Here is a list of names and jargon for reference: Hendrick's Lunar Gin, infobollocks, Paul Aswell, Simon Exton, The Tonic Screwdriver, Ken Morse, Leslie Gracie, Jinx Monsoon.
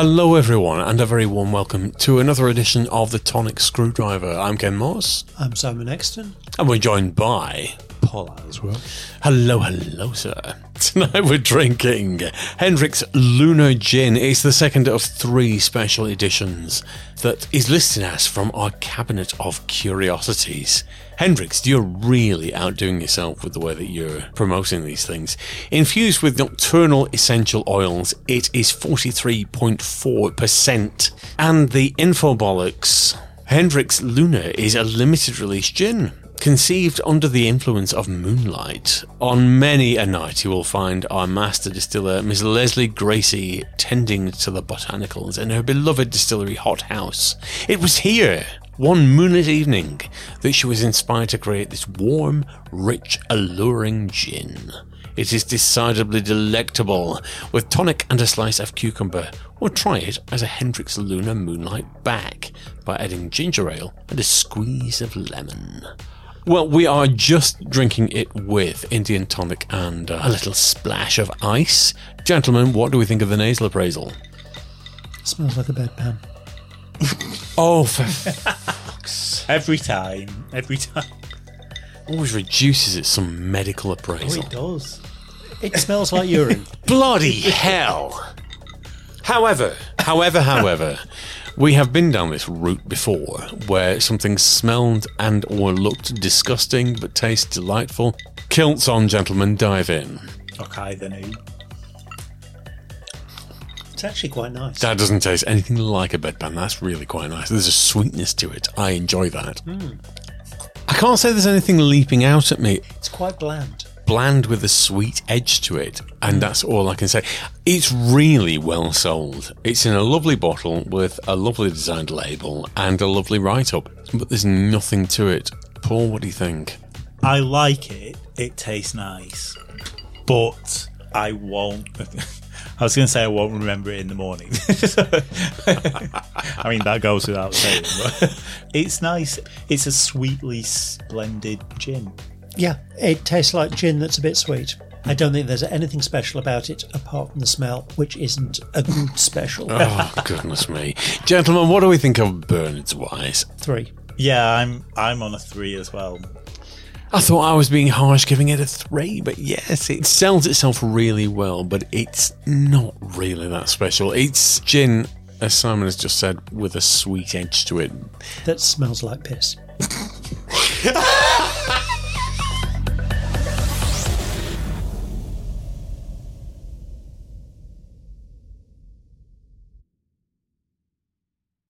Hello everyone, and a very warm welcome to another edition of The Tonic Screwdriver. I'm Ken Morse. I'm Simon Exton. And we're joined by... Paul Aswell. Hello, hello, sir. Tonight we're drinking Hendrick's Lunar Gin. It's the second of three special editions that is listing us from our cabinet of curiosities. Hendrick's, you're really outdoing yourself with the way that you're promoting these things. Infused with nocturnal essential oils, it is 43.4%. And the infobollocks, Hendrick's Lunar is a limited release gin. Conceived under the influence of moonlight, on many a night you will find our master distiller, Miss Leslie Gracie, tending to the botanicals in her beloved distillery hot house. It was here, one moonlit evening, that she was inspired to create this warm, rich, alluring gin. It is decidedly delectable, with tonic and a slice of cucumber, or try it as a Hendrick's Lunar Moonlight back by adding ginger ale and a squeeze of lemon. Well, we are just drinking it with Indian tonic and a little splash of ice. Gentlemen, what do we think of the nasal appraisal? It smells like a bedpan. Oh, for fuck's sake. Every time. Always reduces it some medical appraisal. Oh, it does. It smells like urine. Bloody hell. However, we have been down this route before, where something smelled and or looked disgusting but tastes delightful. Kilts on, gentlemen, dive in. Okay, then who? It's actually quite nice. That doesn't taste anything like a bedpan. That's really quite nice. There's a sweetness to it. I enjoy that. I can't say there's anything leaping out at me. It's quite bland. Bland with a sweet edge to it, and that's all I can say. It's really well sold. It's in a lovely bottle with a lovely designed label and a lovely write-up, but there's nothing to it. Paul, what do you think? I like it. It tastes nice, but I won't... I was going to say I won't remember it in the morning. I mean, that goes without saying. But it's nice. It's a sweetly splendid gin. Yeah, it tastes like gin that's a bit sweet. I don't think there's anything special about it apart from the smell, which isn't a good special. Oh, goodness me. Gentlemen, what do we think of Bernard's Wise? 3. Yeah, I'm on a 3 as well. I thought I was being harsh giving it a 3, but yes, it sells itself really well, but it's not really that special. It's gin, as Simon has just said, with a sweet edge to it. That smells like piss.